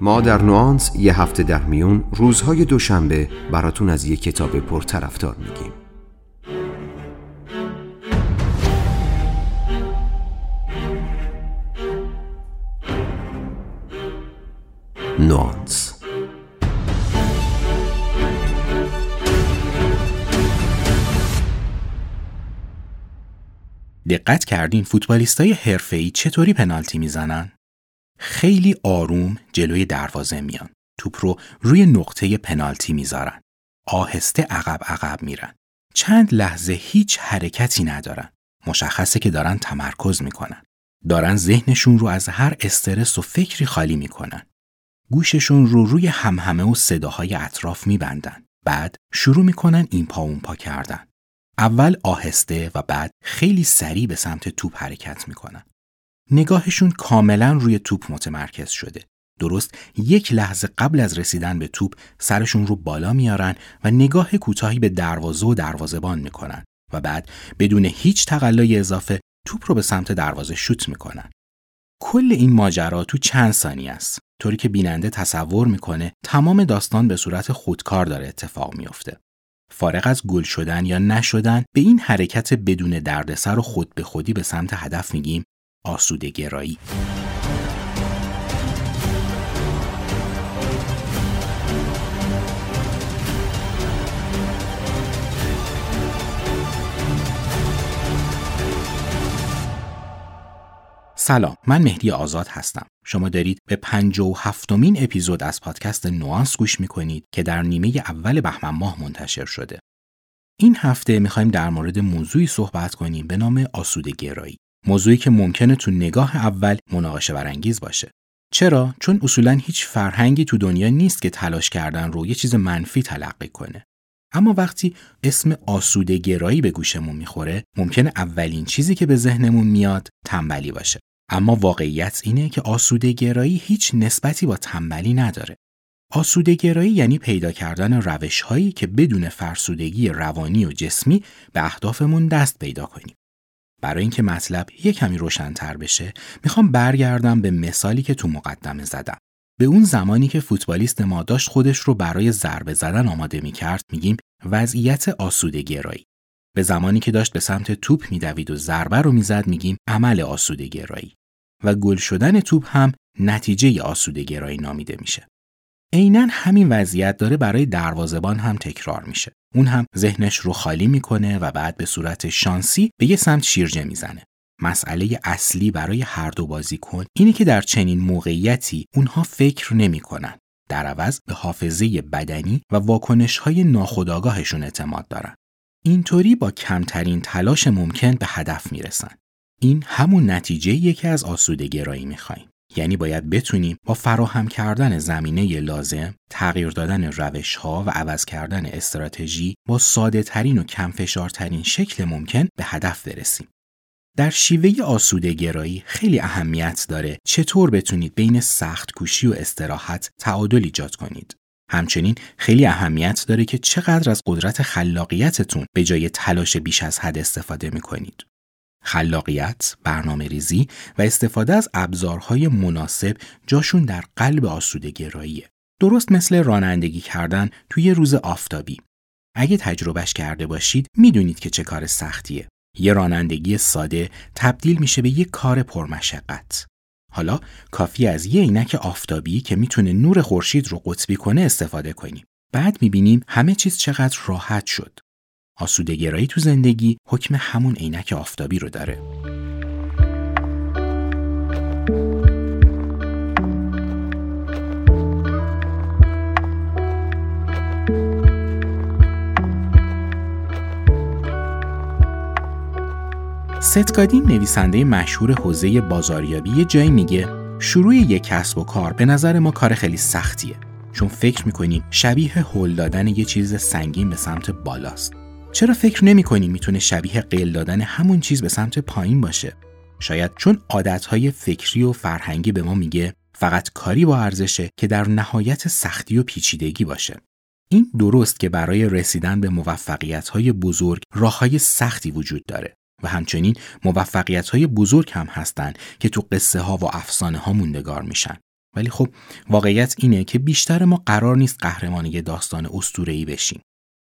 ما در نوآنس یه هفته در میون روزهای دوشنبه براتون از یه کتاب پرطرفدار میگیم. نوآنس. دقت کردین فوتبالیستای حرفه‌ای چطوری پنالتی میزنن؟ خیلی آروم جلوی دروازه میان. توپ رو روی نقطه پنالتی میذارن. آهسته عقب عقب میرن. چند لحظه هیچ حرکتی ندارن. مشخصه که دارن تمرکز میکنن. دارن ذهنشون رو از هر استرس و فکری خالی میکنن. گوششون رو روی همهمه و صداهای اطراف میبندن. بعد شروع میکنن این پا اون پا کردن. اول آهسته و بعد خیلی سریع به سمت توپ حرکت میکنن. نگاهشون کاملا روی توپ متمرکز شده. درست یک لحظه قبل از رسیدن به توپ سرشون رو بالا میارن و نگاه کوتاهی به دروازه و دروازه‌بان میکنن و بعد بدون هیچ تقلای اضافه توپ رو به سمت دروازه شوت میکنن. کل این ماجرا تو چند ثانیه است، طوری که بیننده تصور میکنه تمام داستان به صورت خودکار داره اتفاق میفته. فارغ از گل شدن یا نشدن، به این حرکت بدون دردسر و خود به خودی به سمت هدف میگیم آسودگیگرایی. سلام، من مهدی آزاد هستم. شما دارید به 57مین اپیزود از پادکست نوآنس گوش میکنید که در نیمه اول بهمن ماه منتشر شده. این هفته میخوایم در مورد موضوعی صحبت کنیم به نام آسودگیگرایی. موضوعی که ممکنه تو نگاه اول مناقشه برانگیز باشه. چرا؟ چون اصولاً هیچ فرهنگی تو دنیا نیست که تلاش کردن رو یه چیز منفی تلقی کنه. اما وقتی اسم آسودگیگرایی به گوشمون میخوره، ممکنه اولین چیزی که به ذهنمون میاد تنبلی باشه. اما واقعیت اینه که آسودگیگرایی هیچ نسبتی با تنبلی نداره. آسودگیگرایی یعنی پیدا کردن روش‌هایی که بدون فرسودگی روانی و جسمی به اهدافمون دست پیدا کنیم. برای اینکه مطلب یه کمی روشن‌تر بشه، میخوام برگردم به مثالی که تو مقدمه زدم. به اون زمانی که فوتبالیست ما داشت خودش رو برای ضربه زدن آماده میکرد، میگیم وضعیت آسودگیگرایی. به زمانی که داشت به سمت توپ میدوید و ضربه رو میزد، میگیم عمل آسودگیگرایی. و گل شدن توپ هم نتیجه آسودگیگرایی نامیده میشه. عیناً همین وضعیت داره برای دروازه‌بان هم تکرار میشه. اون هم ذهنش رو خالی میکنه و بعد به صورت شانسی به یه سمت شیرجه میزنه. مسئله اصلی برای هر دو بازیکن اینه که در چنین موقعیتی اونها فکر نمیکنن. در عوض به حافظه بدنی و واکنش‌های ناخودآگاهشون اعتماد دارن. اینطوری با کمترین تلاش ممکن به هدف میرسن. این همون نتیجه‌ایه که از آسودگیگرایی می‌خوایم. یعنی باید بتونیم با فراهم کردن زمینه لازم، تغییر دادن روش‌ها و عوض کردن استراتژی با ساده‌ترین و کمفشارترین شکل ممکن به هدف برسیم. در شیوه آسودگیگرایی خیلی اهمیت داره چطور بتونید بین سخت‌کوشی و استراحت تعادل ایجاد کنید. همچنین خیلی اهمیت داره که چقدر از قدرت خلاقیتتون به جای تلاش بیش از حد استفاده می‌کنید. خلاقیت، برنامه‌ریزی و استفاده از ابزارهای مناسب جاشون در قلب آسودگیگراییه. درست مثل رانندگی کردن توی روز آفتابی. اگه تجربهش کرده باشید میدونید که چه کار سختیه. یه رانندگی ساده تبدیل میشه به یه کار پرمشقت. حالا کافی از یه عینک آفتابی که میتونه نور خورشید رو قطبی کنه استفاده کنیم. بعد میبینیم همه چیز چقدر راحت شد. آسودگیگرایی تو زندگی حکم همون عینک آفتابی رو داره. ستکادین نویسنده مشهور حوزه بازاریابی یه جایی میگه شروع یک کسب و کار به نظر ما کار خیلی سختیه، چون فکر میکنیم شبیه هول دادن یه چیز سنگین به سمت بالاست. چرا فکر نمی‌کنیم میتونه شبیه قل دادن همون چیز به سمت پایین باشه؟ شاید چون عادت‌های فکری و فرهنگی به ما میگه فقط کاری با ارزشه که در نهایت سختی و پیچیدگی باشه. این درست که برای رسیدن به موفقیت‌های بزرگ راه‌های سختی وجود داره و همچنین موفقیت‌های بزرگ هم هستن که تو قصه ها و افسانه ها موندگار میشن ولی خب واقعیت اینه که بیشتر ما قرار نیست قهرمان یه داستان اسطوره‌ای بشیم.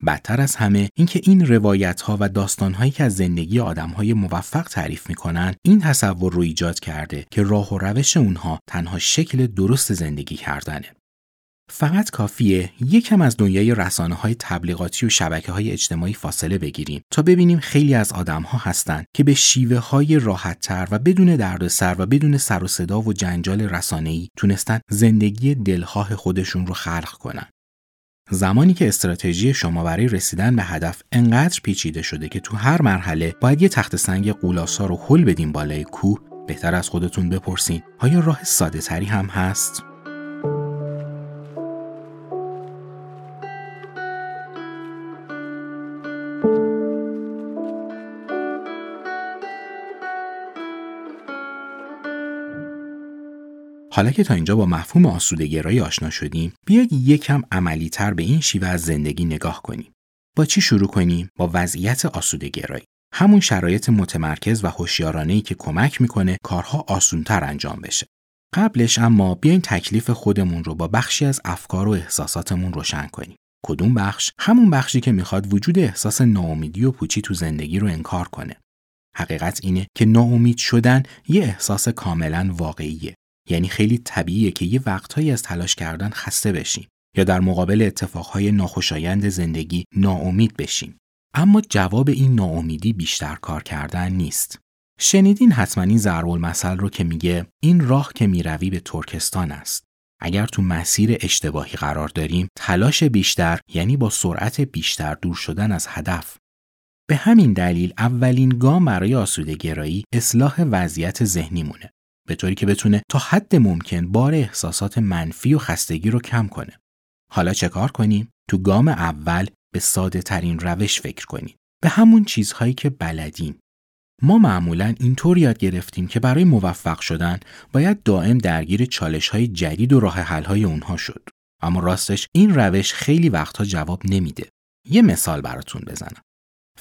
بدتر از همه اینکه این روایت‌ها و داستان‌هایی که از زندگی آدم‌های موفق تعریف می‌کنن این تصور رو ایجاد کرده که راه و روش اونها تنها شکل درست زندگی کردنه. فقط کافیه یکم از دنیای رسانه‌های تبلیغاتی و شبکه‌های اجتماعی فاصله بگیریم تا ببینیم خیلی از آدم‌ها هستن که به شیوه‌های راحت‌تر و بدون دردسر و بدون سر و صدا و جنجال رسانه‌ای تونستن زندگی دلخواه خودشون رو خلق کنن. زمانی که استراتژی شما برای رسیدن به هدف انقدر پیچیده شده که تو هر مرحله باید یه تخت سنگ قولاسا رو هل بدیم بالای کوه، بهتر از خودتون بپرسین آیا راه ساده‌تری هم هست؟ حالا که تا اینجا با مفهوم آسودگی‌گرایی آشنا شدیم، بیایید یکم عملی‌تر به این شیوه از زندگی نگاه کنیم. با چی شروع کنیم؟ با وضعیت آسودگی‌گرایی. همون شرایط متمرکز و هوشیارانه‌ای که کمک می‌کنه کارها آسان‌تر انجام بشه. قبلش اما بیاین تکلیف خودمون رو با بخشی از افکار و احساساتمون روشن کنیم. کدوم بخش؟ همون بخشی که می‌خواد وجود احساس ناامیدی و پوچی تو زندگی رو انکار کنه. حقیقت اینه که ناامید شدن یه احساس کاملاً واقعیه. یعنی خیلی طبیعیه که یه وقتهایی از تلاش کردن خسته بشیم یا در مقابل اتفاقهای ناخوشایند زندگی ناامید بشیم. اما جواب این ناامیدی بیشتر کار کردن نیست. شنیدین حتما این ضرب‌المثل رو که میگه این راه که میروی به ترکستان است. اگر تو مسیر اشتباهی قرار داریم، تلاش بیشتر یعنی با سرعت بیشتر دور شدن از هدف. به همین دلیل اولین گام برای آسودگی‌گرایی اصلاح وضعیت ذهنی مونه، به طوری که بتونه تا حد ممکن بار احساسات منفی و خستگی رو کم کنه. حالا چه کار کنیم؟ تو گام اول به ساده ترین روش فکر کنیم. به همون چیزهایی که بلدیم. ما معمولاً اینطور یاد گرفتیم که برای موفق شدن باید دائم درگیر چالش‌های جدید و راه حل‌های اونها شد. اما راستش این روش خیلی وقتها جواب نمیده. یه مثال براتون بزنم.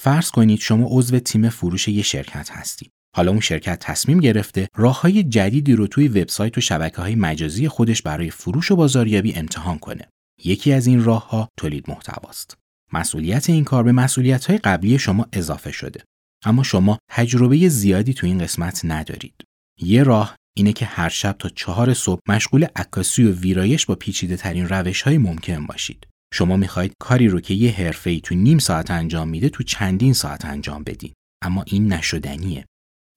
فرض کنید شما عضو تیم فروش یه شرکت هستید. حالا اون شرکت تصمیم گرفته راه‌های جدیدی رو توی وبسایت و شبکه‌های مجازی خودش برای فروش و بازاریابی امتحان کنه. یکی از این راه‌ها تولید محتواست. مسئولیت این کار به مسئولیت‌های قبلی شما اضافه شده. اما شما تجربه زیادی تو این قسمت ندارید. یه راه اینه که هر شب تا 4 صبح مشغول عکاسی و ویرایش با پیچیده‌ترین روش‌های ممکن باشید. شما می‌خواید کاری رو که یه حرفه‌ای تو نیم ساعت انجام میده تو چندین ساعت انجام بدید. اما این نشدنیه.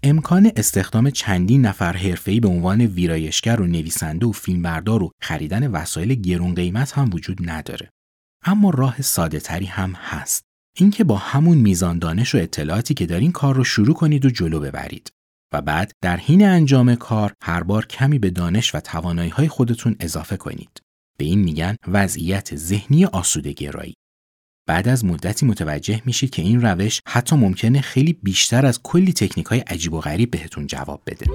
امکان استخدام چندین نفر حرفه‌ای به عنوان ویرایشگر و نویسنده و فیلمبردار و خریدن وسایل گرون قیمت هم وجود نداره. اما راه ساده‌تری هم هست. اینکه با همون میزان دانش و اطلاعاتی که دارین کار رو شروع کنید و جلو ببرید و بعد در حین انجام کار هر بار کمی به دانش و توانایی‌های خودتون اضافه کنید. به این میگن وضعیت ذهنی آسوده‌گرایی. بعد از مدتی متوجه میشید که این روش حتی ممکنه خیلی بیشتر از کلی تکنیک‌های عجیب و غریب بهتون جواب بده.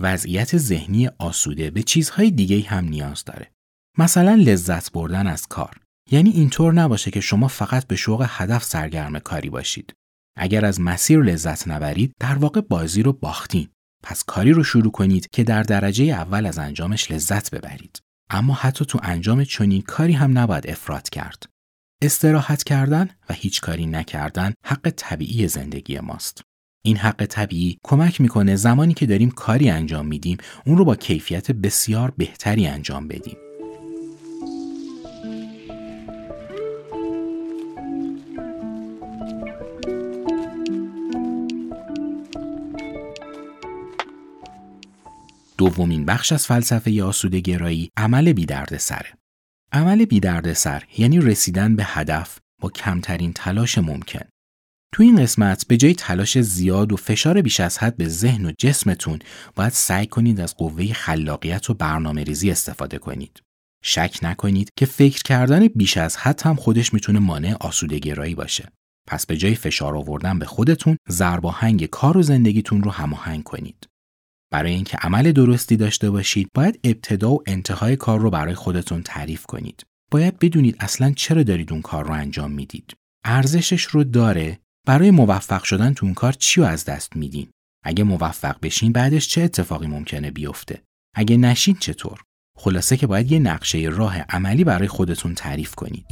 وضعیت ذهنی آسوده به چیزهای دیگه هم نیاز داره. مثلا لذت بردن از کار. یعنی اینطور نباشه که شما فقط به شوق هدف سرگرم کاری باشید. اگر از مسیر لذت نبرید، در واقع بازی رو باختین. پس کاری رو شروع کنید که در درجه اول از انجامش لذت ببرید. اما حتی تو انجام چنین کاری هم نباید افراط کرد. استراحت کردن و هیچ کاری نکردن حق طبیعی زندگی ماست. این حق طبیعی کمک میکنه زمانی که داریم کاری انجام میدیم اون رو با کیفیت بسیار بهتری انجام بدیم. دومین بخش از فلسفه آسوده‌گرایی عمل بی دردسره. عمل بی دردسر یعنی رسیدن به هدف با کمترین تلاش ممکن. تو این قسمت به جای تلاش زیاد و فشار بیش از حد به ذهن و جسمتون باید سعی کنید از قوه خلاقیت و برنامه‌ریزی استفاده کنید. شک نکنید که فکر کردن بیش از حد هم خودش میتونه مانع آسودگی‌گرایی باشه. پس به جای فشار آوردن به خودتون، ضرباهنگ کار و زندگیتون رو هماهنگ کنید. برای اینکه عمل درستی داشته باشید، باید ابتدا و انتهای کار رو برای خودتون تعریف کنید. باید بدونید اصلاً چرا دارید اون کار رو انجام میدید. ارزشش رو داره؟ برای موفق شدن تو اون کار چی رو از دست میدین؟ اگه موفق بشین بعدش چه اتفاقی ممکنه بیفته؟ اگه نشین چطور؟ خلاصه که باید یه نقشه راه عملی برای خودتون تعریف کنید.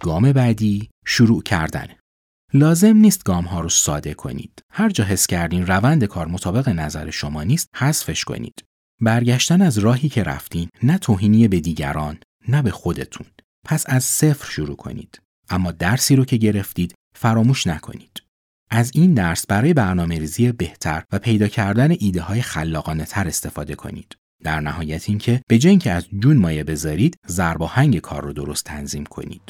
گام بعدی شروع کردنه. لازم نیست گام ها رو ساده کنید. هر جا حس کردین روند کار مطابق نظر شما نیست، حذفش کنید. برگشتن از راهی که رفتین نه توهینی به دیگران، نه به خودتون. پس از صفر شروع کنید. اما درسی رو که گرفتید فراموش نکنید. از این درس برای برنامه‌ریزی بهتر و پیدا کردن ایده های خلاقانه تر استفاده کنید. در نهایت این که به جای اینکه از جون مایه بذارید، ضرب آهنگ کار رو درست تنظیم کنید.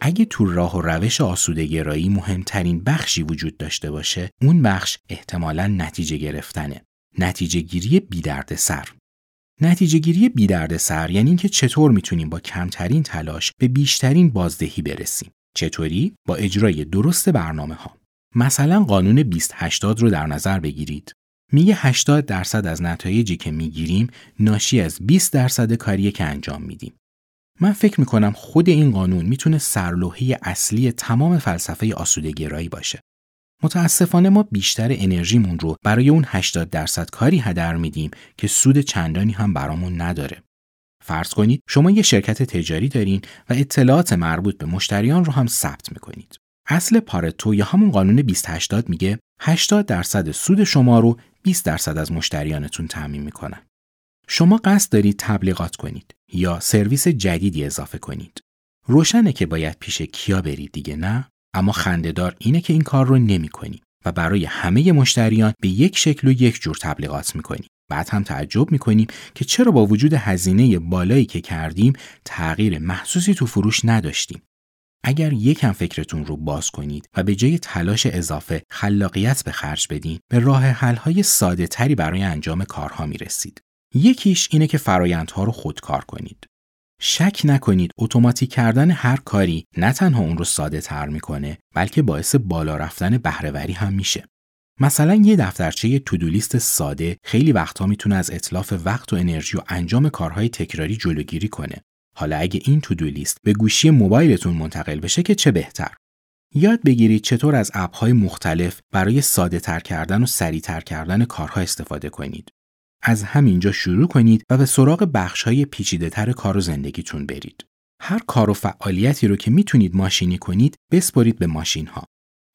اگه تو راه و روش آسودگی‌گرایی مهمترین بخشی وجود داشته باشه، اون بخش احتمالاً نتیجه گرفتنه. نتیجه‌گیری بی دردسر. نتیجه‌گیری بی دردسر یعنی اینکه چطور میتونیم با کمترین تلاش به بیشترین بازدهی برسیم. چطوری؟ با اجرای درست برنامه‌ها. مثلا قانون 2080 رو در نظر بگیرید. میگه 80% از نتایجی که میگیریم ناشی از 20% کاریه که انجام میدیم. من فکر میکنم خود این قانون میتونه سرلوحه اصلی تمام فلسفه آسودگی‌گرایی باشه. متاسفانه ما بیشتر انرژیمون رو برای اون 80% کاری هدر میدیم که سود چندانی هم برامون نداره. فرض کنید شما یه شرکت تجاری دارین و اطلاعات مربوط به مشتریان رو هم ثبت میکنید. اصل پارتو یا همون قانون 2080 میگه 80% سود شما رو 20% از مشتریانتون تامین میکنن. شما قصد دارید تبلیغات کنید یا سرویس جدیدی اضافه کنید. روشنه که باید پیش کیا برید دیگه نه؟ اما خنده‌دار اینه که این کار رو نمی‌کنی و برای همه مشتریان به یک شکل و یک جور تبلیغات می‌کنی. بعد هم تعجب می‌کنیم که چرا با وجود هزینه بالایی که کردیم تغییر محسوسی تو فروش نداشتیم. اگر یکم فکرتون رو باز کنید و به جای تلاش اضافه خلاقیت به خرج بدین، به راه حل‌های ساده‌تری برای انجام کارها می‌رسید. یکیش اینه که فرایندها رو خودکار کنید. شک نکنید اتوماتیک کردن هر کاری نه تنها اون رو ساده تر میکنه، بلکه باعث بالا رفتن بهره‌وری هم میشه. مثلا یه دفترچه تودو لیست ساده خیلی وقتها میتونه از اتلاف وقت و انرژی و انجام کارهای تکراری جلوگیری کنه. حالا اگه این تودو لیست به گوشی موبایلتون منتقل بشه که چه بهتر. یاد بگیرید چطور از اپ‌های مختلف برای ساده‌تر کردن و سریع‌تر کردن کارها استفاده کنید. از همینجا شروع کنید و به سراغ بخش‌های پیچیده‌تر کار و زندگیتون برید. هر کار و فعالیتی رو که میتونید ماشینی کنید، بسپارید به ماشین‌ها.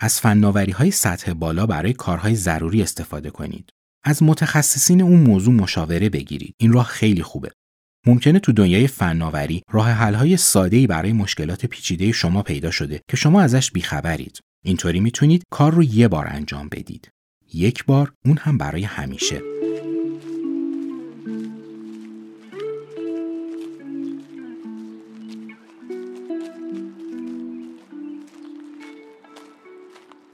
از فناوری‌های سطح بالا برای کارهای ضروری استفاده کنید. از متخصصین اون موضوع مشاوره بگیرید. این راه خیلی خوبه. ممکنه تو دنیای فناوری راه حل‌های ساده‌ای برای مشکلات پیچیده شما پیدا شده که شما ازش بی‌خبرید. اینطوری میتونید کار رو یه بار انجام بدید. یک بار، اون هم برای همیشه.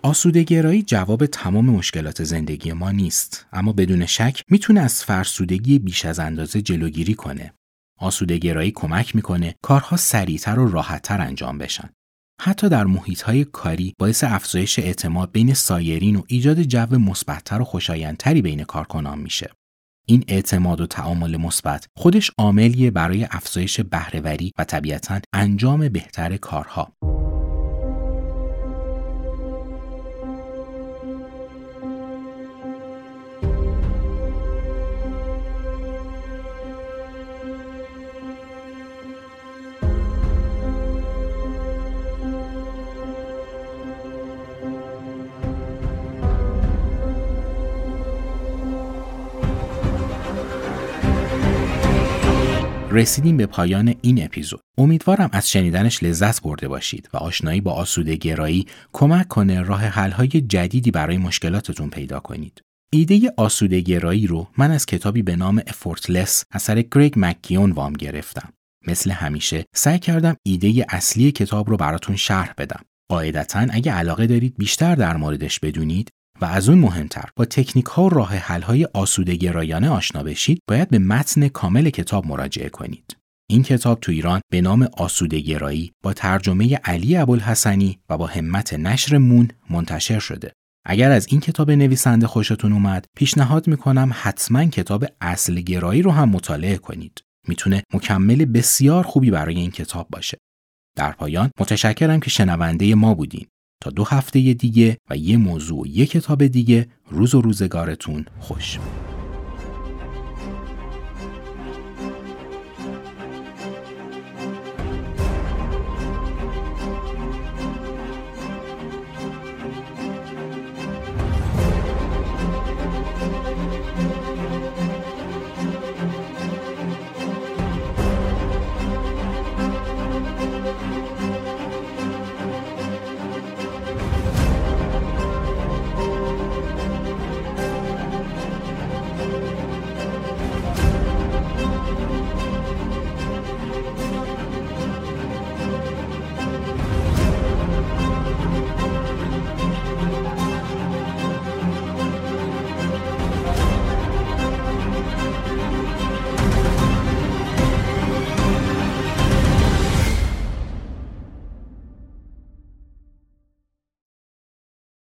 آسودگی‌گرایی جواب تمام مشکلات زندگی ما نیست، اما بدون شک میتونه از فرسودگی بیش از اندازه جلوگیری کنه. آسودگی‌گرایی کمک میکنه کارها سریعتر و راحتتر انجام بشن. حتی در محیط‌های کاری باعث افزایش اعتماد بین سایرین و ایجاد جو مثبت‌تر و خوشایندتری بین کارکنان میشه. این اعتماد و تعامل مثبت خودش عاملیه برای افزایش بهره‌وری و طبیعتاً انجام بهتر کارها. رسیدیم به پایان این اپیزود. امیدوارم از شنیدنش لذت برده باشید و آشنایی با آسودگیگرایی کمک کنه راه حل‌های جدیدی برای مشکلاتتون پیدا کنید. ایده آسودگیگرایی رو من از کتابی به نام Effortless اثر گرگ مکیون وام گرفتم. مثل همیشه سعی کردم ایده اصلی کتاب رو براتون شرح بدم. قاعدتاً اگه علاقه دارید بیشتر در موردش بدونید و از اون مهمتر با تکنیک‌ها و راه حل‌های آسودگرایانه آشنا بشید، باید به متن کامل کتاب مراجعه کنید. این کتاب تو ایران به نام آسودگرایی با ترجمه علی ابوالحسنی و با همت نشر مون منتشر شده. اگر از این کتاب نویسنده خوشتون اومد، پیشنهاد می‌کنم حتماً کتاب اصل گرایی رو هم مطالعه کنید. میتونه مکمل بسیار خوبی برای این کتاب باشه. در پایان متشکرم که شنونده ما بودین. تا 2 هفته دیگه و یه موضوع و یه کتاب دیگه، روز و روزگارتون خوش.